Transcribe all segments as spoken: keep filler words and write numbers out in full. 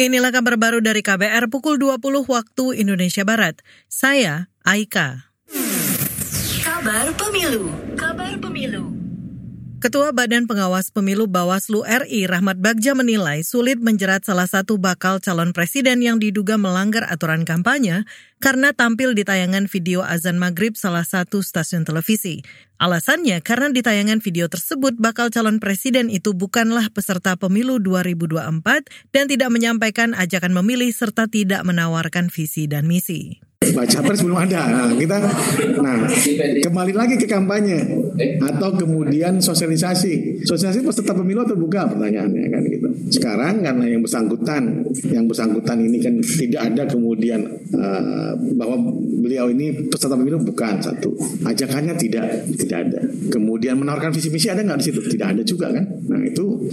Inilah kabar baru dari K B R pukul dua puluh waktu Indonesia Barat. Saya, Aika. Kabar Pemilu. Kabar Pemilu. Ketua Badan Pengawas Pemilu Bawaslu R I Rahmat Bagja menilai sulit menjerat salah satu bakal calon presiden yang diduga melanggar aturan kampanye karena tampil di tayangan video azan maghrib salah satu stasiun televisi. Alasannya karena di tayangan video tersebut bakal calon presiden itu bukanlah peserta pemilu dua ribu dua puluh empat dan tidak menyampaikan ajakan memilih serta tidak menawarkan visi dan misi. Baca pers belum ada. Nah, kita nah kembali lagi ke kampanye atau kemudian sosialisasi. Sosialisasi peserta pemilu atau bukan, pertanyaannya kan gitu. Sekarang karena yang bersangkutan, yang bersangkutan ini kan tidak ada kemudian uh, bahwa beliau ini peserta pemilu bukan satu. Ajakannya tidak tidak ada. Kemudian menawarkan visi misi ada nggak di situ? Tidak ada juga kan. Nah, itu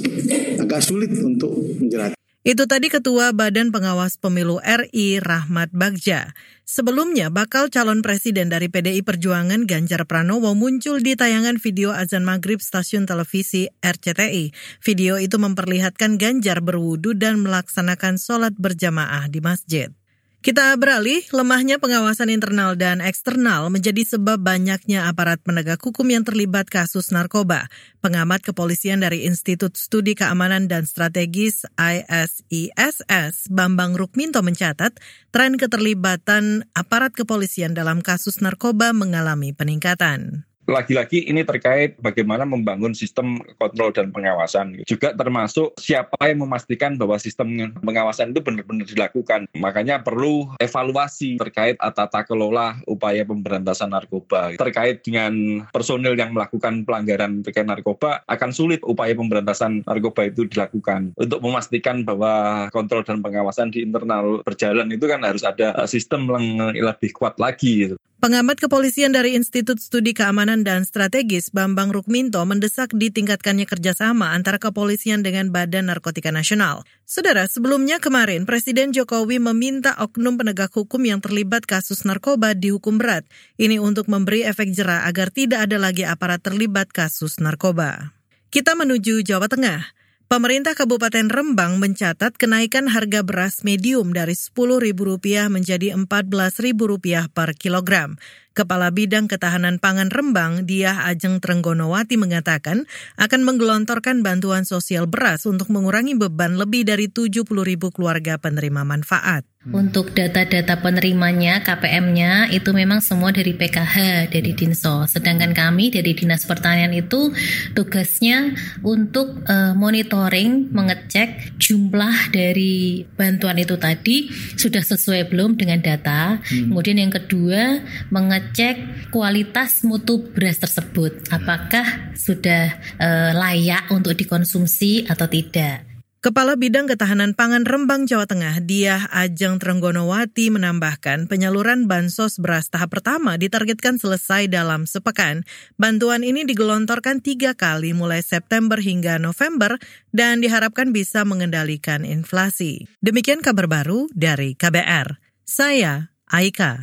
agak sulit untuk menjerat. Itu tadi Ketua Badan Pengawas Pemilu R I Rahmat Bagja. Sebelumnya, bakal calon presiden dari P D I Perjuangan Ganjar Pranowo muncul di tayangan video azan maghrib stasiun televisi R C T I. Video itu memperlihatkan Ganjar berwudu dan melaksanakan sholat berjamaah di masjid. Kita beralih, lemahnya pengawasan internal dan eksternal menjadi sebab banyaknya aparat penegak hukum yang terlibat kasus narkoba. Pengamat kepolisian dari Institut Studi Keamanan dan Strategis I S E S S, Bambang Rukminto mencatat, tren keterlibatan aparat kepolisian dalam kasus narkoba mengalami peningkatan. Lagi-lagi ini terkait bagaimana membangun sistem kontrol dan pengawasan. Juga termasuk siapa yang memastikan bahwa sistem pengawasan itu benar-benar dilakukan. Makanya perlu evaluasi terkait tata kelola upaya pemberantasan narkoba. Terkait dengan personil yang melakukan pelanggaran terkait narkoba, akan sulit upaya pemberantasan narkoba itu dilakukan. Untuk memastikan bahwa kontrol dan pengawasan di internal berjalan itu kan harus ada sistem yang lebih kuat lagi. Pengamat kepolisian dari Institut Studi Keamanan dan Strategis Bambang Rukminto mendesak ditingkatkannya kerjasama antara kepolisian dengan Badan Narkotika Nasional. Saudara, sebelumnya kemarin Presiden Jokowi meminta oknum penegak hukum yang terlibat kasus narkoba dihukum berat. Ini untuk memberi efek jera agar tidak ada lagi aparat terlibat kasus narkoba. Kita menuju Jawa Tengah. Pemerintah Kabupaten Rembang mencatat kenaikan harga beras medium dari sepuluh ribu rupiah menjadi empat belas ribu rupiah per kilogram. Kepala Bidang Ketahanan Pangan Rembang, Diyah Ajeng Trenggonowati mengatakan akan menggelontorkan bantuan sosial beras untuk mengurangi beban lebih dari tujuh puluh ribu keluarga penerima manfaat. Untuk data-data penerimanya, K P M-nya itu memang semua dari P K H, dari Dinsos. Sedangkan kami dari Dinas Pertanian itu tugasnya untuk uh, monitoring, mengecek jumlah dari bantuan itu tadi sudah sesuai belum dengan data. Hmm. Kemudian yang kedua, mengecek kualitas mutu beras tersebut. Apakah sudah uh, layak untuk dikonsumsi atau tidak. Kepala Bidang Ketahanan Pangan Rembang, Jawa Tengah, Diyah Ajeng Trenggonowati menambahkan penyaluran bansos beras tahap pertama ditargetkan selesai dalam sepekan. Bantuan ini digelontorkan tiga kali mulai September hingga November dan diharapkan bisa mengendalikan inflasi. Demikian kabar baru dari K B R. Saya, Aika.